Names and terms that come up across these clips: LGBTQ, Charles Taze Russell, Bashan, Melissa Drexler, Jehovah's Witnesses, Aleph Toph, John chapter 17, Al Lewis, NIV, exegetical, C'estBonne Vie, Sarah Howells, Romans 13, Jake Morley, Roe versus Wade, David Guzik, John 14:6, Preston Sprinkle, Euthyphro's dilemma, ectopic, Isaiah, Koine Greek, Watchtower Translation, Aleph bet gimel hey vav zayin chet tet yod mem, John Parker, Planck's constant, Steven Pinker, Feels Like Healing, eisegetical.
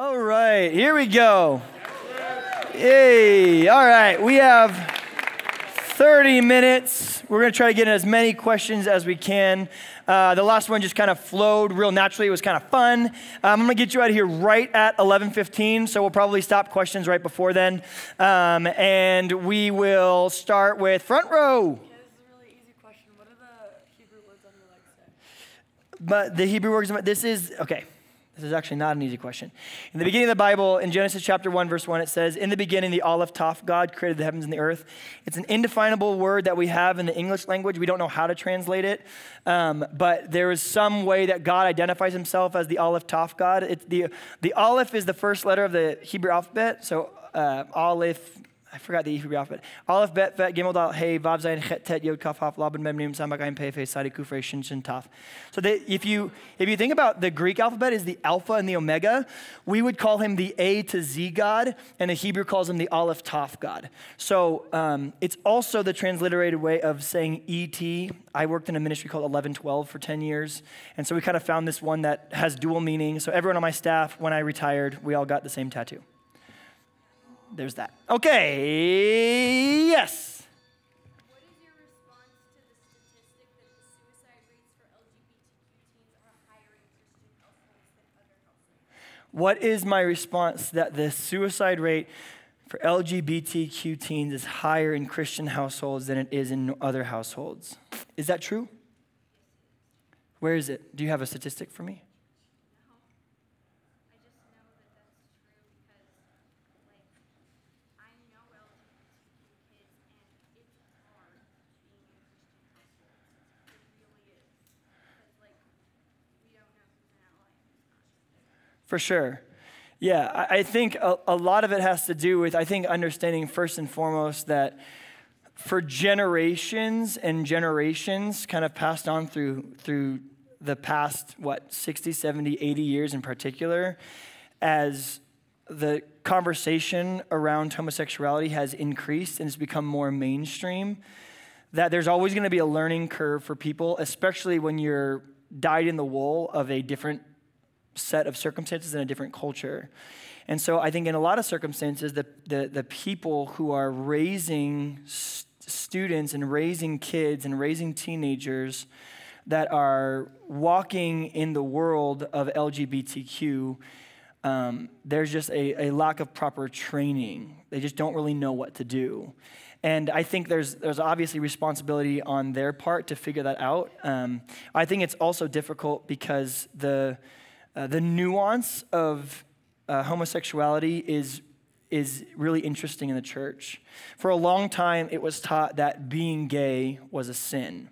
All right, here we go. Yay. All right, we have 30 minutes. We're going to try to get in as many questions as we can. The last one just kind of flowed real naturally. It was kind of fun. I'm going to get you out of here right at 11:15, so we'll probably stop questions right before then. And we will start with front row. Yeah, this is a really easy question. What are the Hebrew words on your legs say? But the Hebrew words, this is actually not an easy question. In the beginning of the Bible, in Genesis chapter 1, verse 1, it says, "In the beginning, the Aleph Toph, God created the heavens and the earth." It's an indefinable word that we have in the English language. We don't know how to translate it, but there is some way that God identifies himself as the Aleph Toph God. The Aleph is the first letter of the Hebrew alphabet, so Aleph, I forgot the Hebrew alphabet. Aleph bet gimel hey vav zayin chet tet yod mem nim kufre shin shin taf. So if you think about the Greek alphabet is the alpha and the omega, we would call him the A to Z God, and the Hebrew calls him the Aleph Toph God. So it's also the transliterated way of saying E.T. I worked in a ministry called 1112 for 10 years, and so we kind of found this one that has dual meaning. So everyone on my staff, when I retired, we all got the same tattoo. There's that. Okay, yes. What is your response to the statistic that the suicide rates for LGBTQ teens are higher in Christian households than other households? What is my response that the suicide rate for LGBTQ teens is higher in Christian households than it is in other households? Is that true? Where is it? Do you have a statistic for me? For sure. Yeah, I think a lot of it has to do with, I think, understanding first and foremost that for generations and generations kind of passed on through the past, 60, 70, 80 years in particular, as the conversation around homosexuality has increased and it's become more mainstream, that there's always going to be a learning curve for people, especially when you're dyed in the wool of a different set of circumstances in a different culture. And so I think in a lot of circumstances, the people who are raising students and raising kids and raising teenagers that are walking in the world of LGBTQ, there's just a lack of proper training. They just don't really know what to do. And I think there's obviously responsibility on their part to figure that out. I think it's also difficult because the nuance of homosexuality is really interesting in the church. For a long time, it was taught that being gay was a sin.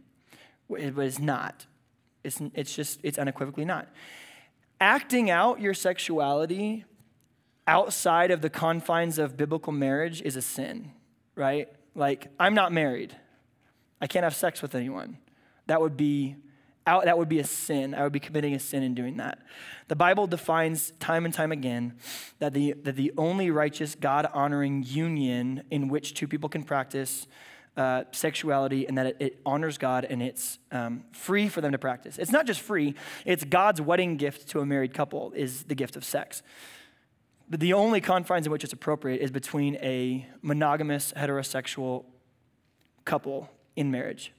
It was not. It's unequivocally not. Acting out your sexuality outside of the confines of biblical marriage is a sin, right? Like, I'm not married. I can't have sex with anyone. That would be a sin. I would be committing a sin in doing that. The Bible defines time and time again that the only righteous, God-honoring union in which two people can practice sexuality and that it honors God and it's free for them to practice. It's not just free. It's God's wedding gift to a married couple is the gift of sex. But the only confines in which it's appropriate is between a monogamous, heterosexual couple in marriage.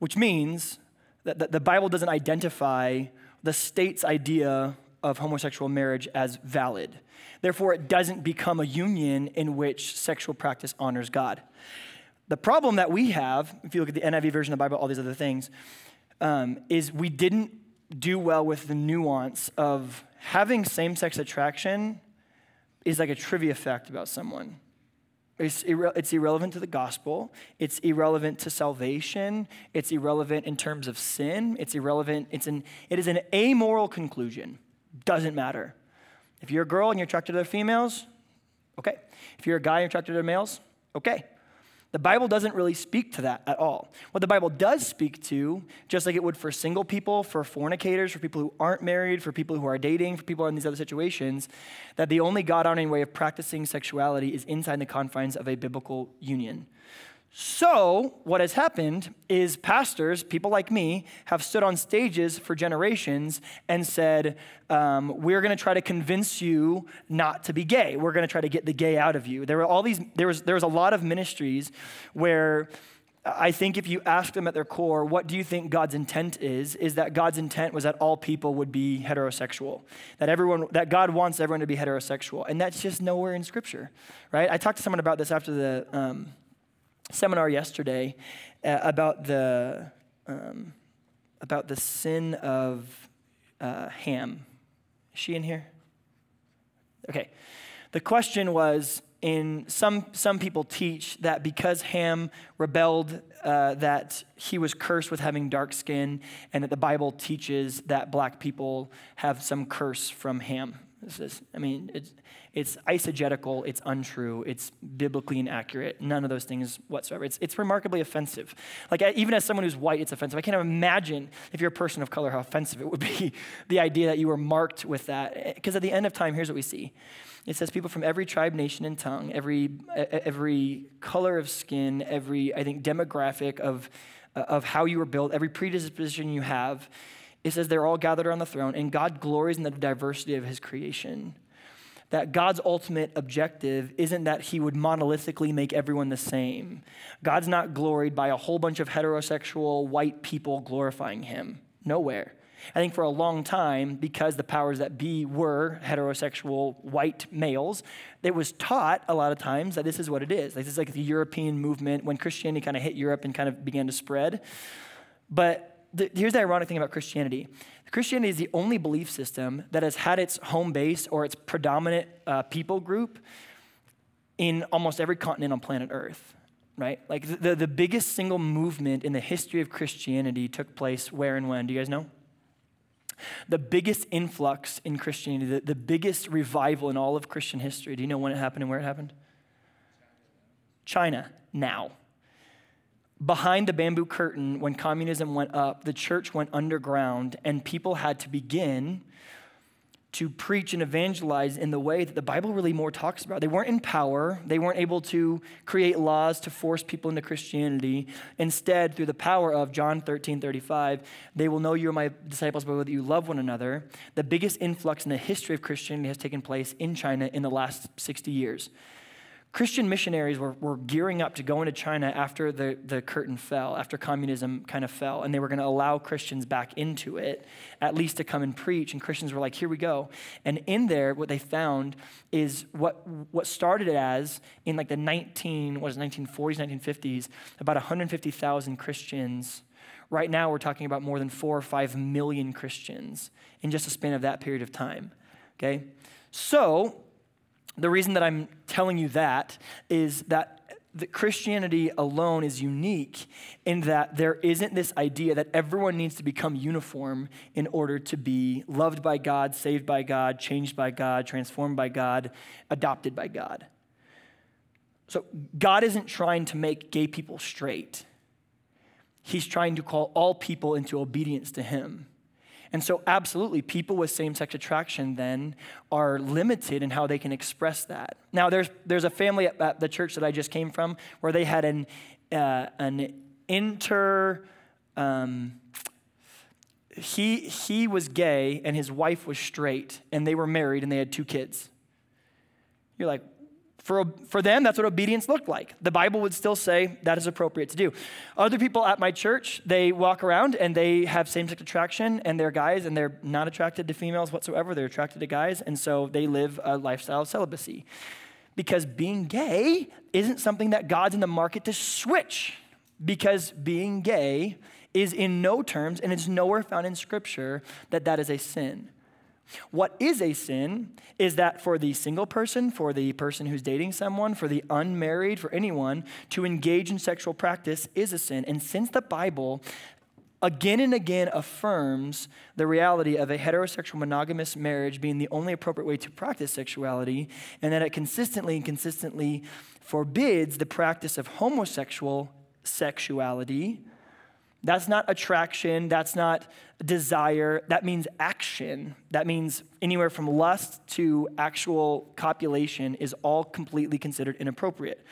Which means that the Bible doesn't identify the state's idea of homosexual marriage as valid. Therefore, it doesn't become a union in which sexual practice honors God. The problem that we have, if you look at the NIV version of the Bible, all these other things, is we didn't do well with the nuance of having same-sex attraction is like a trivia fact about someone. It's irrelevant to the gospel. It's irrelevant to salvation. It's irrelevant in terms of sin. It's irrelevant. It is an amoral conclusion. Doesn't matter. If you're a girl and you're attracted to other females, okay. If you're a guy and you're attracted to other males, okay. The Bible doesn't really speak to that at all. What the Bible does speak to, just like it would for single people, for fornicators, for people who aren't married, for people who are dating, for people in these other situations, that the only God-honoring way of practicing sexuality is inside the confines of a biblical union. So what has happened is pastors, people like me, have stood on stages for generations and said, we're going to try to convince you not to be gay. We're going to try to get the gay out of you. There was a lot of ministries where I think if you ask them at their core, what do you think God's intent is that God's intent was that all people would be heterosexual, that God wants everyone to be heterosexual. And that's just nowhere in Scripture, right? I talked to someone about this after the seminar yesterday about the sin of Ham. Is she in here? Okay. The question was, in some people teach that because Ham rebelled, that he was cursed with having dark skin, and that the Bible teaches that black people have some curse from Ham. It's eisegetical, it's untrue, it's biblically inaccurate, none of those things whatsoever. It's remarkably offensive. Like, even as someone who's white, it's offensive. I can't imagine if you're a person of color how offensive it would be, the idea that you were marked with that. Because at the end of time, here's what we see. It says people from every tribe, nation, and tongue, every color of skin, every, I think, demographic of how you were built, every predisposition you have. It says they're all gathered around the throne, and God glories in the diversity of his creation. That God's ultimate objective isn't that he would monolithically make everyone the same. God's not gloried by a whole bunch of heterosexual white people glorifying him. Nowhere. I think for a long time, because the powers that be were heterosexual white males, it was taught a lot of times that this is what it is. Like, this is like the European movement when Christianity kind of hit Europe and kind of began to spread. But here's the ironic thing about Christianity. Christianity is the only belief system that has had its home base or its predominant people group in almost every continent on planet Earth, right? Like, the biggest single movement in the history of Christianity took place where and when? Do you guys know? The biggest influx in Christianity, the biggest revival in all of Christian history. Do you know when it happened and where it happened? China, now. Behind the bamboo curtain, when communism went up, the church went underground, and people had to begin to preach and evangelize in the way that the Bible really more talks about. They weren't in power. They weren't able to create laws to force people into Christianity. Instead, through the power of John 13:35, they will know you are my disciples by whether you love one another. The biggest influx in the history of Christianity has taken place in China in the last 60 years. Christian missionaries were gearing up to go into China after the curtain fell, after communism kind of fell, and they were going to allow Christians back into it, at least to come and preach, and Christians were like, here we go. And in there, what they found is what started as, in like the 1940s, 1950s, about 150,000 Christians. Right now, we're talking about more than 4 or 5 million Christians in just a span of that period of time, okay? So the reason that I'm telling you that is that Christianity alone is unique in that there isn't this idea that everyone needs to become uniform in order to be loved by God, saved by God, changed by God, transformed by God, adopted by God. So God isn't trying to make gay people straight. He's trying to call all people into obedience to him. And so absolutely, people with same-sex attraction then are limited in how they can express that. Now, there's a family at the church that I just came from where they had an he was gay and his wife was straight, and they were married and they had 2 kids. You're like, for them, that's what obedience looked like. The Bible would still say that is appropriate to do. Other people at my church, they walk around and they have same-sex attraction, and they're guys, and they're not attracted to females whatsoever. They're attracted to guys, and so they live a lifestyle of celibacy. Because being gay isn't something that God's in the market to switch, because being gay is in no terms, and it's nowhere found in Scripture, that is a sin. What is a sin is that for the single person, for the person who's dating someone, for the unmarried, for anyone, to engage in sexual practice is a sin. And since the Bible again and again affirms the reality of a heterosexual monogamous marriage being the only appropriate way to practice sexuality, and that it consistently and consistently forbids the practice of homosexual sexuality, that's not attraction, that's not desire, that means action. That means anywhere from lust to actual copulation is all completely considered inappropriate.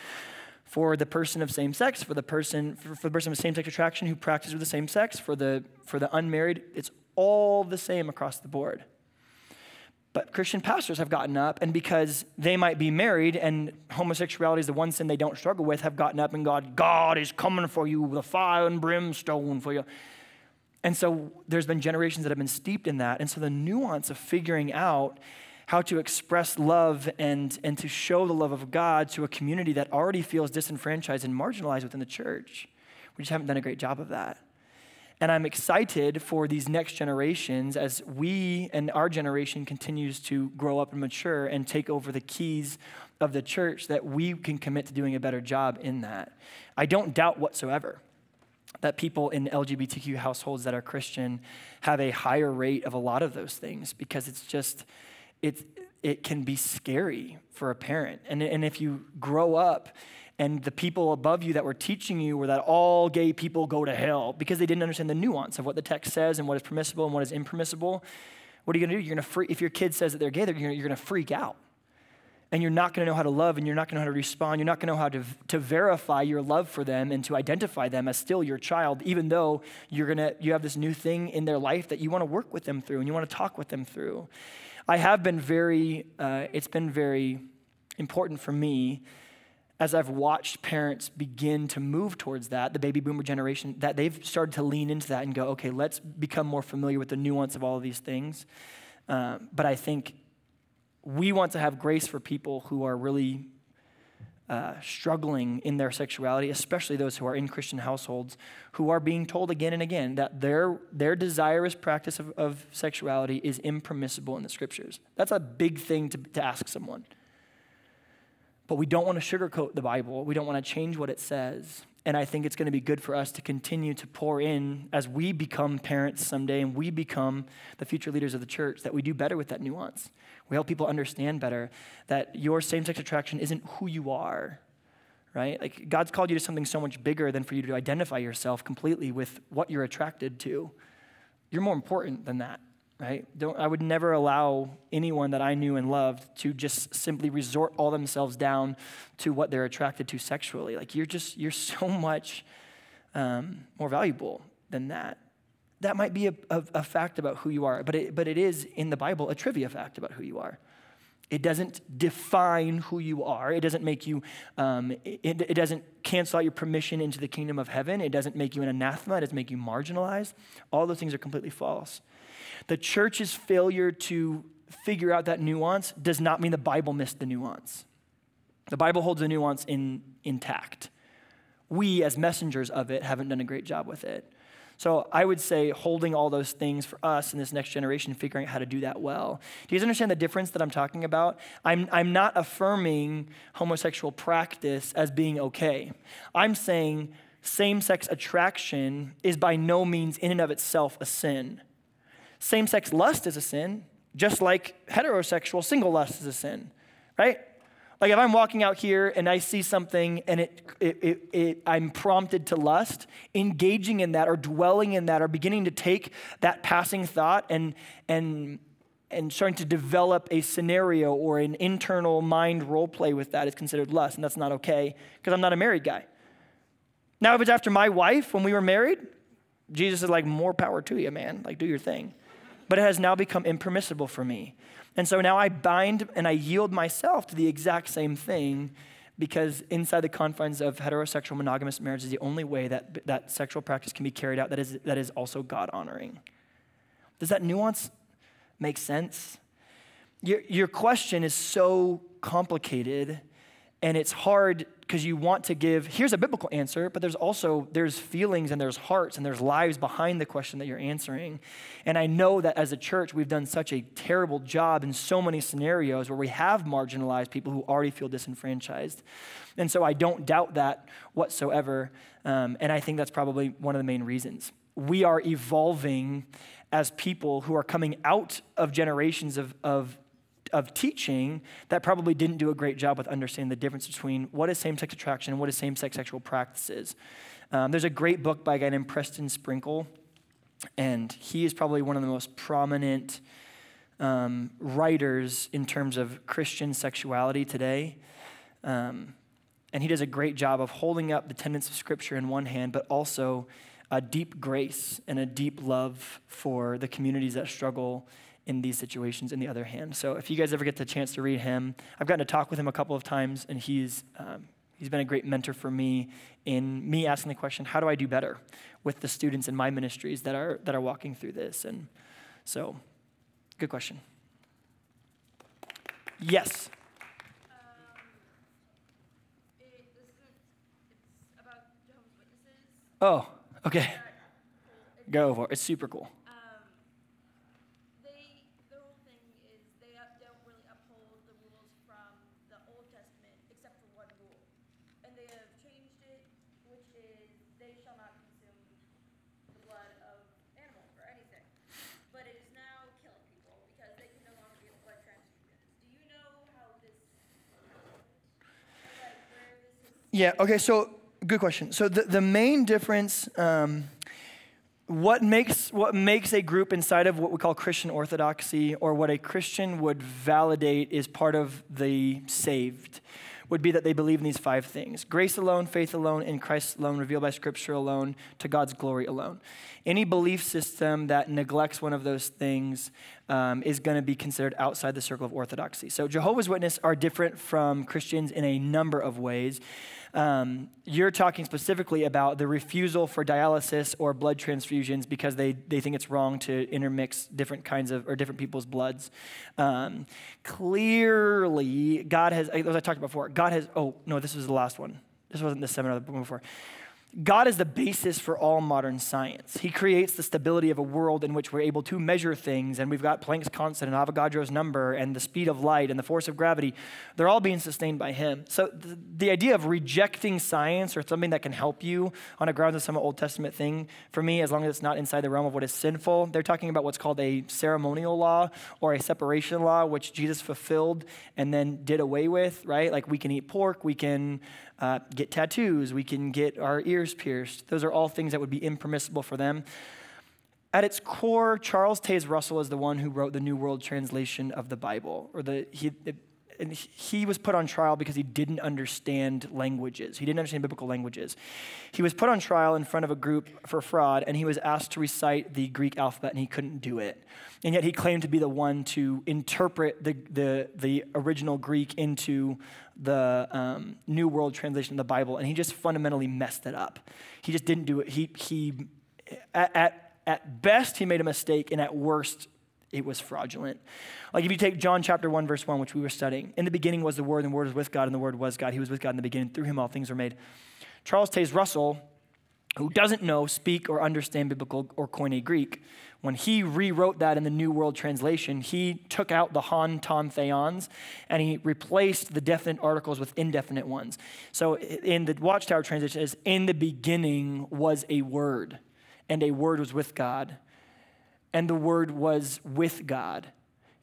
for the person of same sex, for the person of same-sex attraction who practices with the same sex, for the unmarried. It's all the same across the board. But Christian pastors have gotten up, and because they might be married and homosexuality is the one sin they don't struggle with, have gotten up and God is coming for you with a fire and brimstone for you. And so there's been generations that have been steeped in that. And so the nuance of figuring out how to express love and to show the love of God to a community that already feels disenfranchised and marginalized within the church. We just haven't done a great job of that. And I'm excited for these next generations as we and our generation continues to grow up and mature and take over the keys of the church, that we can commit to doing a better job in that. I don't doubt whatsoever that people in LGBTQ households that are Christian have a higher rate of a lot of those things, because it's just... It can be scary for a parent. And if you grow up and the people above you that were teaching you were that all gay people go to hell because they didn't understand the nuance of what the text says and what is permissible and what is impermissible, what are you gonna do? You're gonna freak. If your kid says that they're gay, you're gonna freak out. And you're not gonna know how to love, and you're not gonna know how to respond. You're not gonna know how to verify your love for them and to identify them as still your child, even though you have this new thing in their life that you wanna work with them through and you wanna talk with them through. I have been it's been very important for me as I've watched parents begin to move towards that, the baby boomer generation, that they've started to lean into that and go, okay, let's become more familiar with the nuance of all of these things. But I think we want to have grace for people who are really struggling in their sexuality, especially those who are in Christian households, who are being told again and again that their desirous practice of sexuality is impermissible in the scriptures. That's a big thing to ask someone. But we don't want to sugarcoat the Bible. We don't want to change what it says. And I think it's going to be good for us to continue to pour in as we become parents someday and we become the future leaders of the church, that we do better with that nuance. We help people understand better that your same-sex attraction isn't who you are, right? Like, God's called you to something so much bigger than for you to identify yourself completely with what you're attracted to. You're more important than that, right? I would never allow anyone that I knew and loved to just simply resort all themselves down to what they're attracted to sexually. Like, you're so much more valuable than that. That might be a fact about who you are, but it is in the Bible a trivia fact about who you are. It doesn't define who you are. It doesn't make you, it doesn't cancel out your permission into the kingdom of heaven. It doesn't make you an anathema. It doesn't make you marginalized. All those things are completely false. The church's failure to figure out that nuance does not mean the Bible missed the nuance. The Bible holds the nuance intact. We, as messengers of it, haven't done a great job with it. So I would say holding all those things for us in this next generation, figuring out how to do that well. Do you guys understand the difference that I'm talking about? I'm not affirming homosexual practice as being okay. I'm saying same-sex attraction is by no means in and of itself a sin. Same-sex lust is a sin, just like heterosexual single lust is a sin, right? Like, if I'm walking out here and I see something and I'm prompted to lust, engaging in that or dwelling in that or beginning to take that passing thought and starting to develop a scenario or an internal mind role play with that is considered lust, and that's not okay because I'm not a married guy. Now, if it's after my wife when we were married, Jesus is like, more power to you, man. Like, do your thing. But it has now become impermissible for me. And so now I bind and I yield myself to the exact same thing, because inside the confines of heterosexual monogamous marriage is the only way that sexual practice can be carried out that is also God-honoring. Does that nuance make sense? Your question is so complicated, and it's hard because you want to give, here's a biblical answer, but there's feelings and there's hearts and there's lives behind the question that you're answering. And I know that as a church, we've done such a terrible job in so many scenarios where we have marginalized people who already feel disenfranchised. And so I don't doubt that whatsoever. And I think that's probably one of the main reasons. We are evolving as people who are coming out of generations of teaching that probably didn't do a great job with understanding the difference between what is same-sex attraction and what is same-sex sexual practices. There's a great book by a guy named Preston Sprinkle, and he is probably one of the most prominent writers in terms of Christian sexuality today. And he does a great job of holding up the tenets of Scripture in one hand, but also a deep grace and a deep love for the communities that struggle in these situations in the other hand. So if you guys ever get the chance to read him, I've gotten to talk with him a couple of times, and he's been a great mentor for me in me asking the question, how do I do better with the students in my ministries that are walking through this? And so, good question. Yes. It's about Jehovah's Witnesses. Oh, okay. Go for it. It's super cool. The whole thing is they don't really uphold the rules from the Old Testament except for one rule. And they have changed it, which is they shall not consume the blood of animals or anything. But it is now killing people because they can no longer be blood transfusions. Do you know how this where this is? Yeah, okay, so good question. So the main difference What makes a group inside of what we call Christian orthodoxy, or what a Christian would validate is part of the saved, would be that they believe in these five things: grace alone, faith alone, in Christ alone, revealed by Scripture alone, to God's glory alone. Any belief system that neglects one of those things is going to be considered outside the circle of orthodoxy. So Jehovah's Witnesses are different from Christians in a number of ways. You're talking specifically about the refusal for dialysis or blood transfusions because they think it's wrong to intermix different kinds of, or different people's bloods. Clearly, God has, as I talked about before, God has, oh, no, this was the last one. This wasn't the seminar before. God is the basis for all modern science. He creates the stability of a world in which we're able to measure things, and we've got Planck's constant and Avogadro's number and the speed of light and the force of gravity. They're all being sustained by him. So the idea of rejecting science or something that can help you on the grounds of some Old Testament thing, for me, as long as it's not inside the realm of what is sinful, they're talking about what's called a ceremonial law or a separation law, which Jesus fulfilled and then did away with, right? Like we can eat pork, we can get tattoos, we can get our ears pierced. Those are all things that would be impermissible for them. At its core, Charles Taze Russell is the one who wrote the New World Translation of the Bible, and he was put on trial because he didn't understand languages. He didn't understand biblical languages. He was put on trial in front of a group for fraud, and he was asked to recite the Greek alphabet, and he couldn't do it. And yet he claimed to be the one to interpret the original Greek into the New World Translation of the Bible, and he just fundamentally messed it up. He just didn't do it. At best, he made a mistake, and at worst, it was fraudulent. Like if you take John chapter 1, verse 1, which we were studying, in the beginning was the Word, and the Word was with God, and the Word was God. He was with God in the beginning. Through him all things were made. Charles Taze Russell, who doesn't know, speak, or understand biblical or Koine Greek, when he rewrote that in the New World Translation, he took out the Han-Ton-Theons, and he replaced the definite articles with indefinite ones. So in the Watchtower Translation, it says, in the beginning was a Word, and a Word was with God, and the Word was with God.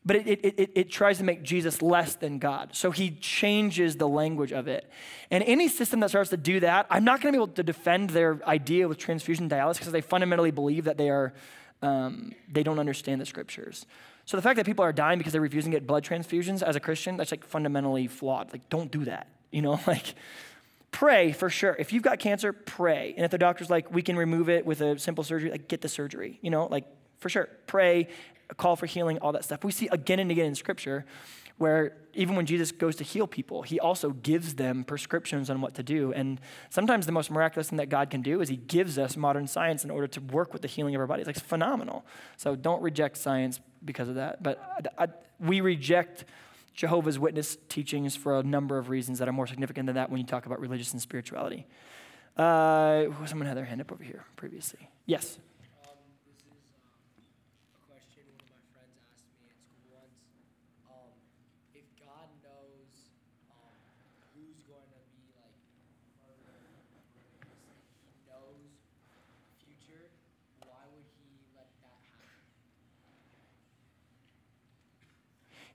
But it tries to make Jesus less than God. So he changes the language of it. And any system that starts to do that, I'm not going to be able to defend their idea with transfusion dialysis because they fundamentally believe that they don't understand the Scriptures. So the fact that people are dying because they're refusing to get blood transfusions as a Christian, that's like fundamentally flawed. Like, don't do that. You know, like, pray for sure. If you've got cancer, pray. And if the doctor's like, we can remove it with a simple surgery, like, get the surgery. You know, like, for sure, pray, call for healing, all that stuff. We see again and again in Scripture where even when Jesus goes to heal people, he also gives them prescriptions on what to do. And sometimes the most miraculous thing that God can do is he gives us modern science in order to work with the healing of our bodies. It's like phenomenal. So don't reject science because of that. But we reject Jehovah's Witness teachings for a number of reasons that are more significant than that when you talk about religious and spirituality. Someone had their hand up over here previously. Yes.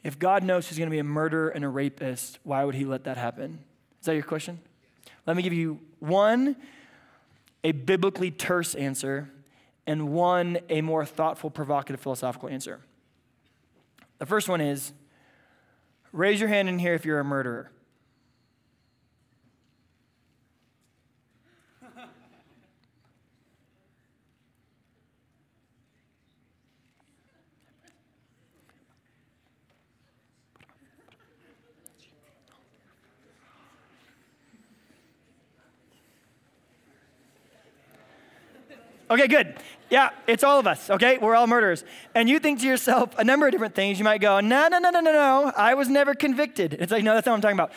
If God knows he's going to be a murderer and a rapist, why would he let that happen? Is that your question? Yes. Let me give you one, a biblically terse answer, and one, a more thoughtful, provocative, philosophical answer. The first one is, raise your hand in here if you're a murderer. Okay, good. Yeah, it's all of us, okay? We're all murderers. And you think to yourself a number of different things. You might go, no, I was never convicted. It's like, no, that's not what I'm talking about.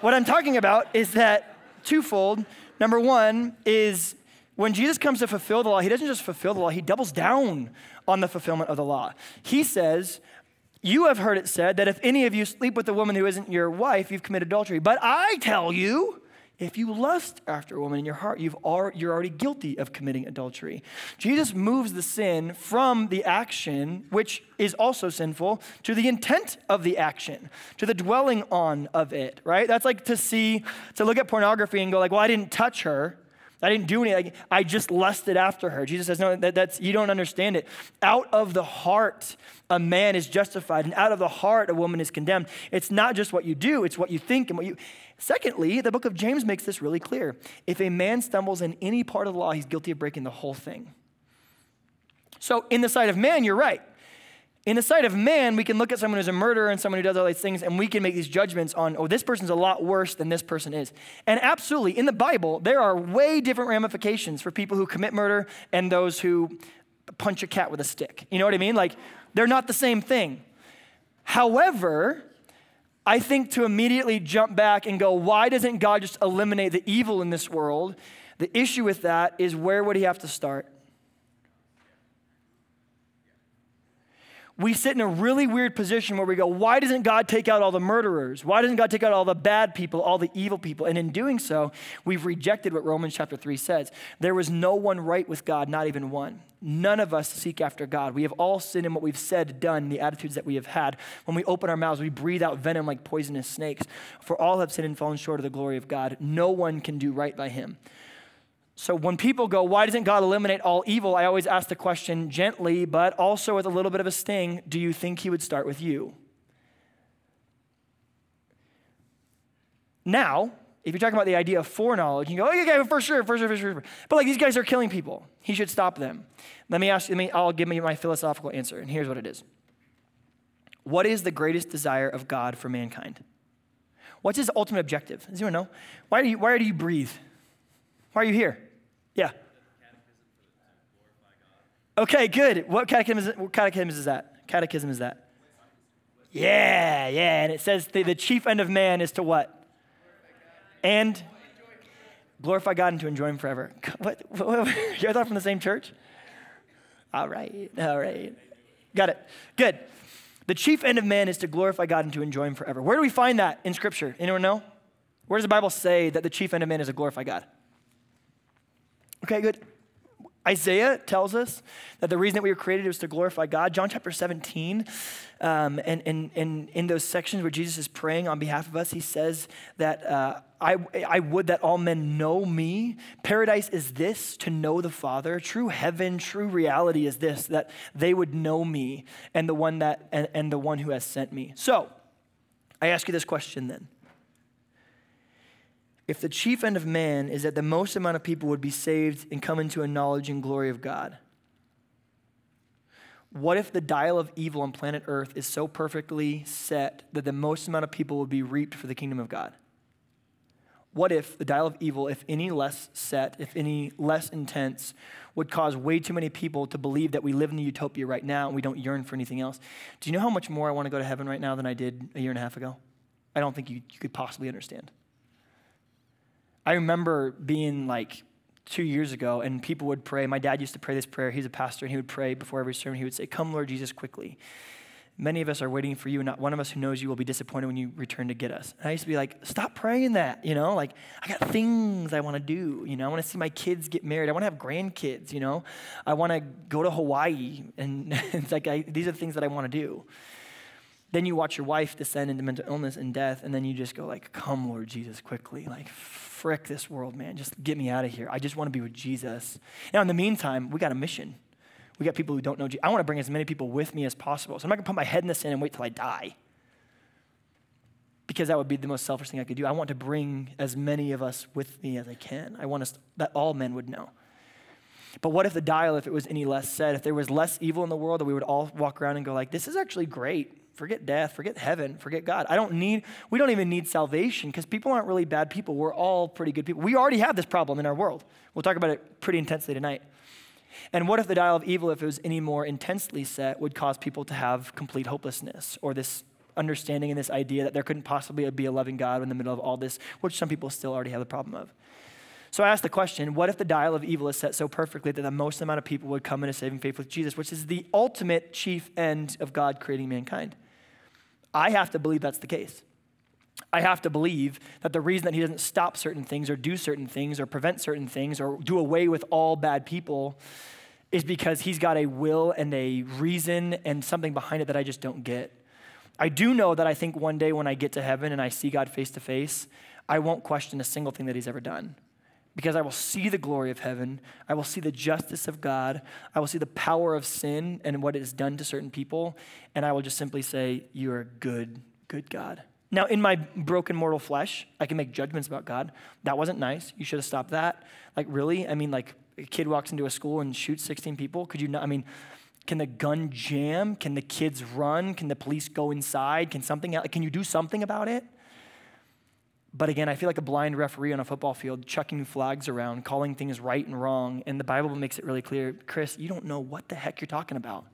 What I'm talking about is that twofold. Number one is when Jesus comes to fulfill the law, he doesn't just fulfill the law, he doubles down on the fulfillment of the law. He says, you have heard it said that if any of you sleep with a woman who isn't your wife, you've committed adultery. But I tell you, if you lust after a woman in your heart, you're already guilty of committing adultery. Jesus moves the sin from the action, which is also sinful, to the intent of the action, to the dwelling on of it, right? That's like to look at pornography and go like, well, I didn't touch her. I didn't do anything. I just lusted after her. Jesus says, no, that's you don't understand it. Out of the heart, a man is justified, and out of the heart, a woman is condemned. It's not just what you do, it's what you think and what you... Secondly, the book of James makes this really clear. If a man stumbles in any part of the law, he's guilty of breaking the whole thing. So in the sight of man, you're right. In the sight of man, we can look at someone who's a murderer and someone who does all these things, and we can make these judgments on, oh, this person's a lot worse than this person is. And absolutely, in the Bible, there are way different ramifications for people who commit murder and those who punch a cat with a stick. You know what I mean? Like, they're not the same thing. However, I think to immediately jump back and go, why doesn't God just eliminate the evil in this world? The issue with that is, where would he have to start? We sit in a really weird position where we go, why doesn't God take out all the murderers? Why doesn't God take out all the bad people, all the evil people? And in doing so, we've rejected what Romans chapter 3 says. There was no one right with God, not even one. None of us seek after God. We have all sinned in what we've said, done, the attitudes that we have had. When we open our mouths, we breathe out venom like poisonous snakes. For all have sinned and fallen short of the glory of God. No one can do right by him. So when people go, why doesn't God eliminate all evil? I always ask the question gently, but also with a little bit of a sting. Do you think he would start with you? Now, if you're talking about the idea of foreknowledge, you go, okay, for sure. But like, these guys are killing people. He should stop them. I'll give me my philosophical answer, and here's what it is. What is the greatest desire of God for mankind? What's his ultimate objective? Does anyone know? Why do you breathe? Why are you here? Yeah. Okay, good. What catechism is that? Catechism is that? Yeah. And it says the chief end of man is to what? And glorify God and to enjoy him forever. What? You guys are from the same church? All right. Got it. Good. The chief end of man is to glorify God and to enjoy him forever. Where do we find that in Scripture? Anyone know? Where does the Bible say that the chief end of man is to glorify God? Okay, good. Isaiah tells us that the reason that we were created was to glorify God. John chapter 17, and in those sections where Jesus is praying on behalf of us, he says that I would that all men know me. Paradise is this, to know the Father. True heaven, true reality is this, that they would know me and the one who has sent me. So I ask you this question then. If the chief end of man is that the most amount of people would be saved and come into a knowledge and glory of God, what if the dial of evil on planet Earth is so perfectly set that the most amount of people would be reaped for the kingdom of God? What if the dial of evil, if any less set, if any less intense, would cause way too many people to believe that we live in a utopia right now and we don't yearn for anything else? Do you know how much more I want to go to heaven right now than I did a year and a half ago? I don't think you could possibly understand. I remember being like 2 years ago, and people would pray. My dad used to pray this prayer. He's a pastor, and he would pray before every sermon. He would say, "Come, Lord Jesus, quickly. Many of us are waiting for you, and not one of us who knows you will be disappointed when you return to get us." And I used to be like, stop praying that, like, I got things I want to do, I want to see my kids get married. I want to have grandkids, I want to go to Hawaii. And it's like, these are the things that I want to do. Then you watch your wife descend into mental illness and death, and then you just go like, come, Lord Jesus, quickly. Like, frick this world, man. Just get me out of here. I just want to be with Jesus. Now, in the meantime, we got a mission. We got people who don't know Jesus. I want to bring as many people with me as possible. So I'm not going to put my head in the sand and wait till I die, because that would be the most selfish thing I could do. I want to bring as many of us with me as I can. I want us that all men would know. But what if the dial, if it was any less set, if there was less evil in the world, that we would all walk around and go like, this is actually great. Forget death, forget heaven, forget God. We don't even need salvation, because people aren't really bad people. We're all pretty good people. We already have this problem in our world. We'll talk about it pretty intensely tonight. And what if the dial of evil, if it was any more intensely set, would cause people to have complete hopelessness or this understanding and this idea that there couldn't possibly be a loving God in the middle of all this, which some people still already have a problem of. So I asked the question, what if the dial of evil is set so perfectly that the most amount of people would come into saving faith with Jesus, which is the ultimate chief end of God creating mankind? I have to believe that's the case. I have to believe that the reason that he doesn't stop certain things or do certain things or prevent certain things or do away with all bad people is because he's got a will and a reason and something behind it that I just don't get. I do know that I think one day when I get to heaven and I see God face to face, I won't question a single thing that he's ever done, because I will see the glory of heaven. I will see the justice of God. I will see the power of sin and what it has done to certain people. And I will just simply say, you are a good, good God. Now, in my broken mortal flesh, I can make judgments about God. That wasn't nice. You should have stopped that. Like, really? I mean, like, a kid walks into a school and shoots 16 people. Could you not? I mean, can the gun jam? Can the kids run? Can the police go inside? Can you do something about it? But again, I feel like a blind referee on a football field, chucking flags around, calling things right and wrong. And the Bible makes it really clear, Chris, you don't know what the heck you're talking about.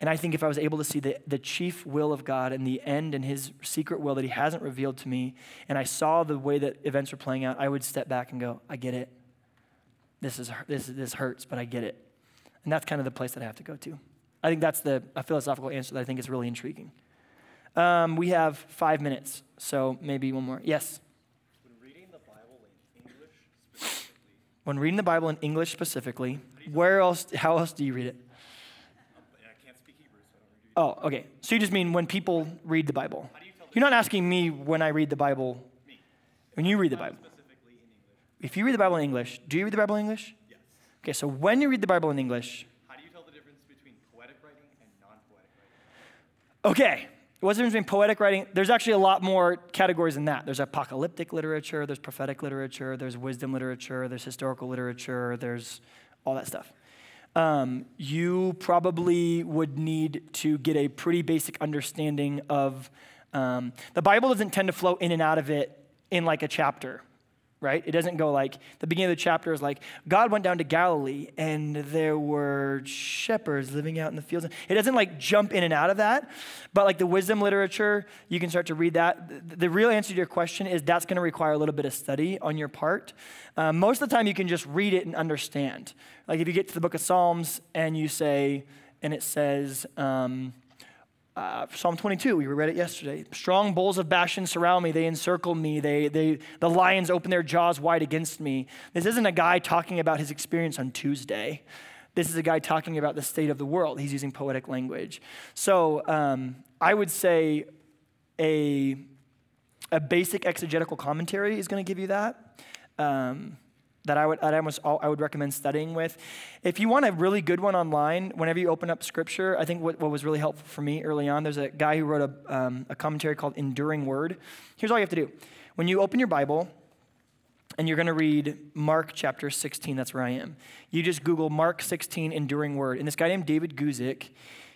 And I think if I was able to see the chief will of God and the end and his secret will that he hasn't revealed to me, and I saw the way that events were playing out, I would step back and go, I get it. This hurts, but I get it. And that's kind of the place that I have to go to. I think that's a philosophical answer that I think is really intriguing. We have 5 minutes, so maybe one more. Yes? When reading the Bible in English specifically, how else do you read it? Oh, okay. So you just mean when people read the Bible. You're not asking me when I read the Bible. Me. When you read the Bible. Specifically in English. If you read the Bible in English, do you read the Bible in English? Yes. Okay, so when you read the Bible in English. How do you tell the difference between poetic writing and non-poetic writing? Okay. What's the difference between poetic writing? There's actually a lot more categories than that. There's apocalyptic literature, there's prophetic literature, there's wisdom literature, there's historical literature, there's all that stuff. You probably would need to get a pretty basic understanding of, the Bible doesn't tend to flow in and out of it in like a chapter, right? It doesn't go like, the beginning of the chapter is like, God went down to Galilee and there were shepherds living out in the fields. It doesn't like jump in and out of that, but like the wisdom literature, you can start to read that. The real answer to your question is that's going to require a little bit of study on your part. Most of the time you can just read it and understand. Like if you get to the book of Psalms and you say, and it says, Psalm 22, we read it yesterday. Strong bulls of Bashan surround me. They encircle me. The lions open their jaws wide against me. This isn't a guy talking about his experience on Tuesday. This is a guy talking about the state of the world. He's using poetic language. So I would say a basic exegetical commentary is going to give you that. I would recommend studying with. If you want a really good one online, whenever you open up scripture, I think what was really helpful for me early on, there's a guy who wrote a commentary called Enduring Word. Here's all you have to do. When you open your Bible and you're going to read Mark chapter 16, that's where I am. You just Google Mark 16 Enduring Word. And this guy named David Guzik,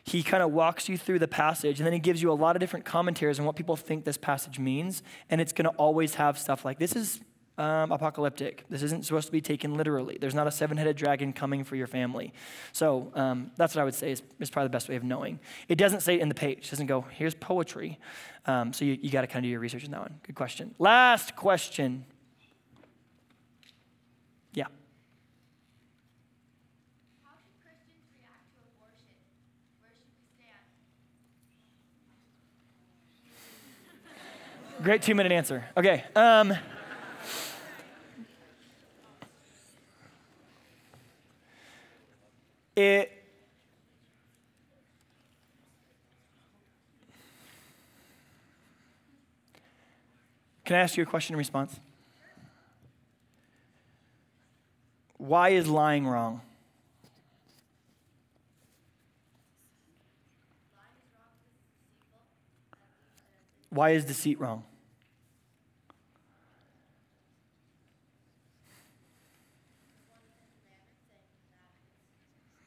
he kind of walks you through the passage, and then he gives you a lot of different commentaries on what people think this passage means. And it's going to always have stuff like, this is apocalyptic. This isn't supposed to be taken literally. There's not a seven-headed dragon coming for your family. So that's what I would say is probably the best way of knowing. It doesn't say it in the page. It doesn't go, here's poetry. So you got to kind of do your research on that one. Good question. Last question. Yeah. How should Christians react to abortion? Where should we stand? Great 2-minute answer. Okay. Can I ask you a question in response? Why is lying wrong? Why is deceit wrong?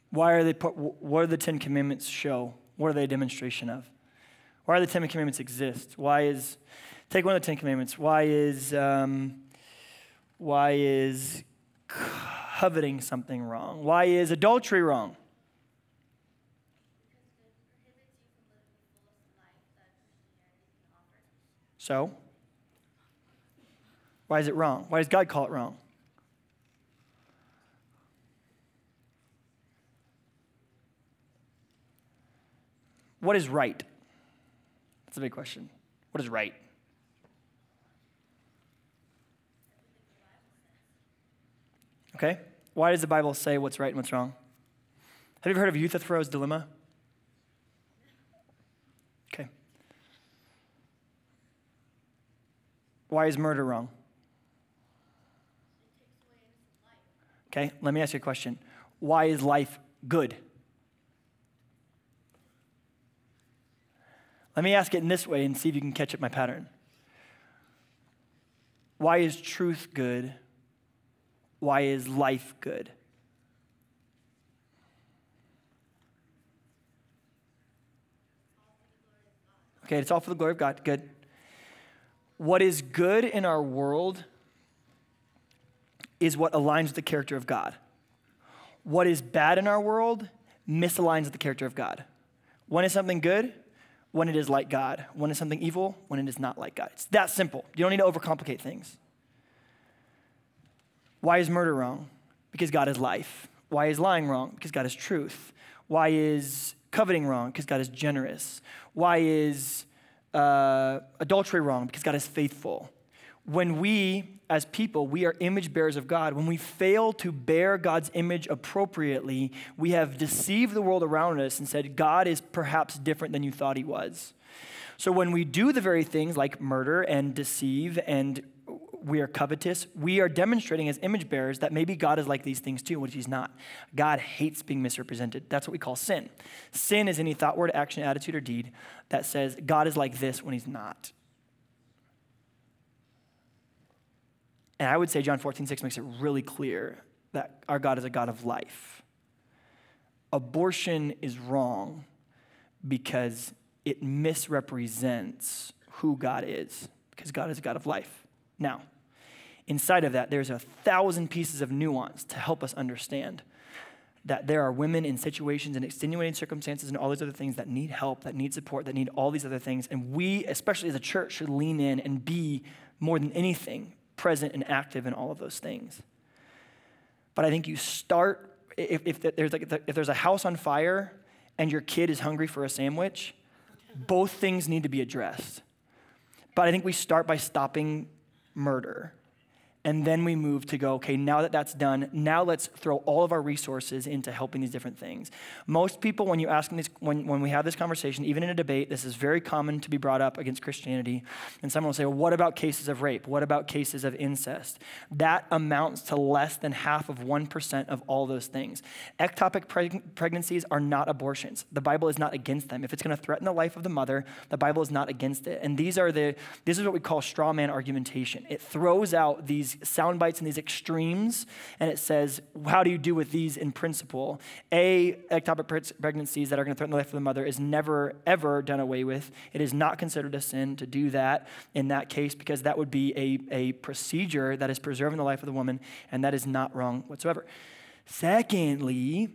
What do the Ten Commandments show? What are they a demonstration of? Why do the Ten Commandments exist? Take one of the Ten Commandments. Why is coveting something wrong? Why is adultery wrong? So, why is it wrong? Why does God call it wrong? What is right? That's a big question. What is right? Okay. Why does the Bible say what's right and what's wrong? Have you ever heard of Euthyphro's dilemma? Okay. Why is murder wrong? Okay. Let me ask you a question. Why is life good? Let me ask it in this way and see if you can catch up my pattern. Why is truth good? Why is life good? Okay, it's all for the glory of God. Good. What is good in our world is what aligns with the character of God. What is bad in our world misaligns with the character of God. When is something good? When it is like God. When is something evil? When it is not like God. It's that simple. You don't need to overcomplicate things. Why is murder wrong? Because God is life. Why is lying wrong? Because God is truth. Why is coveting wrong? Because God is generous. Why is adultery wrong? Because God is faithful. When we, as people, we are image bearers of God. When we fail to bear God's image appropriately, we have deceived the world around us and said, God is perhaps different than you thought he was. So when we do the very things like murder and deceive and we are covetous, we are demonstrating as image bearers that maybe God is like these things too, which he's not. God hates being misrepresented. That's what we call sin. Sin is any thought, word, action, attitude, or deed that says God is like this when he's not. And I would say John 14:6 makes it really clear that our God is a God of life. Abortion is wrong because it misrepresents who God is, because God is a God of life. Now, inside of that, there's 1,000 pieces of nuance to help us understand that there are women in situations and extenuating circumstances and all these other things that need help, that need support, that need all these other things. And we, especially as a church, should lean in and be, more than anything, present and active in all of those things. But I think you start, if there's a house on fire and your kid is hungry for a sandwich, both things need to be addressed. But I think we start by stopping murder. And then we move to go, okay, now that that's done, now let's throw all of our resources into helping these different things. Most people, when you ask them these, when we have this conversation, even in a debate, this is very common to be brought up against Christianity. And someone will say, well, what about cases of rape? What about cases of incest? That amounts to less than half of 1% of all those things. Ectopic pregnancies are not abortions. The Bible is not against them. If it's going to threaten the life of the mother, the Bible is not against it. And this is what we call straw man argumentation. It throws out these sound bites and these extremes, and it says, how do you do with these in principle? Ectopic pregnancies that are going to threaten the life of the mother is never, ever done away with. It is not considered a sin to do that in that case, because that would be a procedure that is preserving the life of the woman, and that is not wrong whatsoever. Secondly,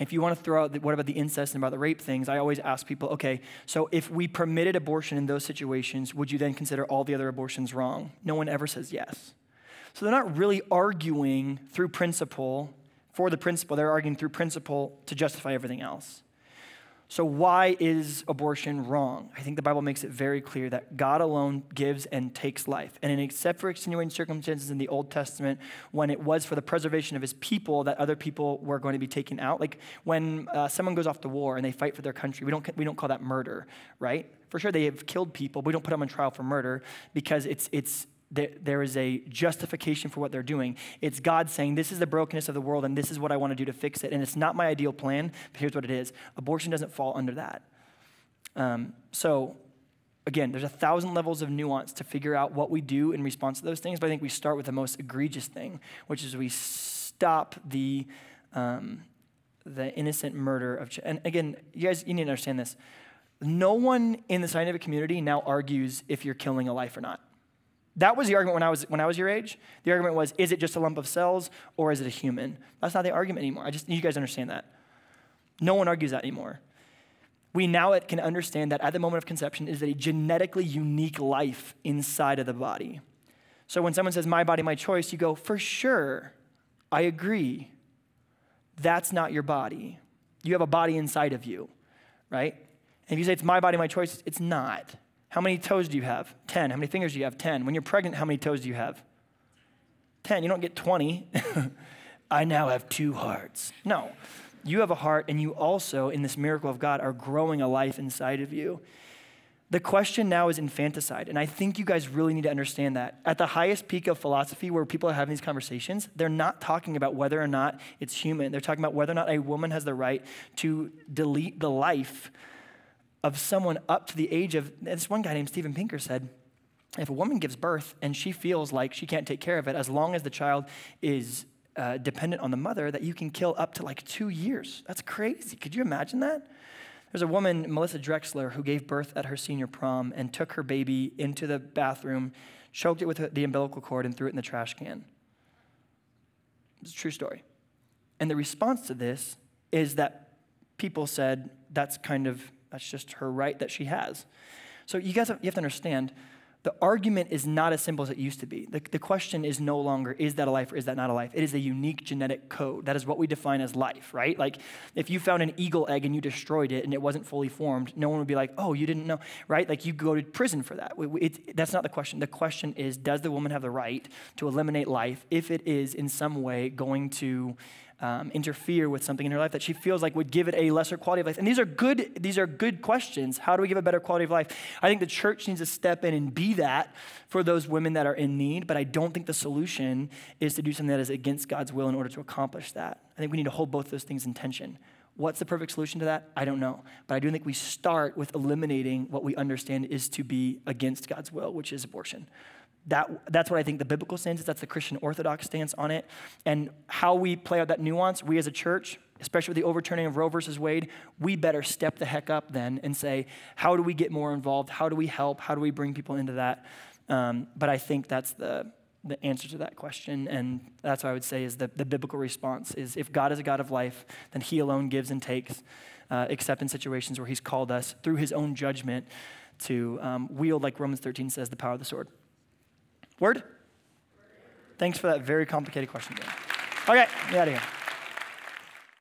if you want to throw out, what about the incest and about the rape things, I always ask people, okay, so if we permitted abortion in those situations, would you then consider all the other abortions wrong? No one ever says yes. So they're not really arguing through principle for the principle. They're arguing through principle to justify everything else. So why is abortion wrong? I think the Bible makes it very clear that God alone gives and takes life. And except for extenuating circumstances in the Old Testament, when it was for the preservation of his people that other people were going to be taken out, like when someone goes off to war and they fight for their country, we don't call that murder, right? For sure, they have killed people, but we don't put them on trial for murder because it's there is a justification for what they're doing. It's God saying, this is the brokenness of the world, and this is what I want to do to fix it. And it's not my ideal plan, but here's what it is. Abortion doesn't fall under that. So again, there's 1,000 levels of nuance to figure out what we do in response to those things, but I think we start with the most egregious thing, which is we stop the innocent murder of children. And again, you guys, you need to understand this. No one in the scientific community now argues if you're killing a life or not. That was the argument when I was your age. The argument was, is it just a lump of cells or is it a human? That's not the argument anymore. You guys understand that. No one argues that anymore. We now can understand that at the moment of conception is a genetically unique life inside of the body. So when someone says, my body, my choice, you go, for sure, I agree. That's not your body. You have a body inside of you, right? And if you say it's my body, my choice, it's not. How many toes do you have? 10. How many fingers do you have? 10. When you're pregnant, how many toes do you have? 10. You don't get 20. I now have 2 hearts. No. You have a heart, and you also, in this miracle of God, are growing a life inside of you. The question now is infanticide, and I think you guys really need to understand that. At the highest peak of philosophy where people are having these conversations, they're not talking about whether or not it's human. They're talking about whether or not a woman has the right to delete the life of someone up to the age of, this one guy named Steven Pinker said, if a woman gives birth and she feels like she can't take care of it, as long as the child is dependent on the mother, that you can kill up to like 2 years. That's crazy. Could you imagine that? There's a woman, Melissa Drexler, who gave birth at her senior prom and took her baby into the bathroom, choked it with the umbilical cord, and threw it in the trash can. It's a true story. And the response to this is that people said, that's just her right that she has. So you have to understand, the argument is not as simple as it used to be. The question is no longer, is that a life or is that not a life? It is a unique genetic code. That is what we define as life, right? Like if you found an eagle egg and you destroyed it and it wasn't fully formed, no one would be like, oh, you didn't know, right? Like you go to prison for that. That's not the question. The question is, does the woman have the right to eliminate life if it is in some way going to interfere with something in her life that she feels like would give it a lesser quality of life? And these are good questions. How do we give a better quality of life? I think the church needs to step in and be that for those women that are in need, but I don't think the solution is to do something that is against God's will in order to accomplish that. I think we need to hold both those things in tension. What's the perfect solution to that? I don't know. But I do think we start with eliminating what we understand is to be against God's will, which is abortion. That's what I think the biblical stance is. That's the Christian Orthodox stance on it. And how we play out that nuance, we as a church, especially with the overturning of Roe versus Wade, we better step the heck up then and say, how do we get more involved? How do we help? How do we bring people into that? But I think that's the answer to that question. And that's what I would say is the biblical response is, if God is a God of life, then he alone gives and takes, except in situations where he's called us through his own judgment to wield, like Romans 13 says, the power of the sword. Word? Thanks for that very complicated question, Dan. Okay, get out of here.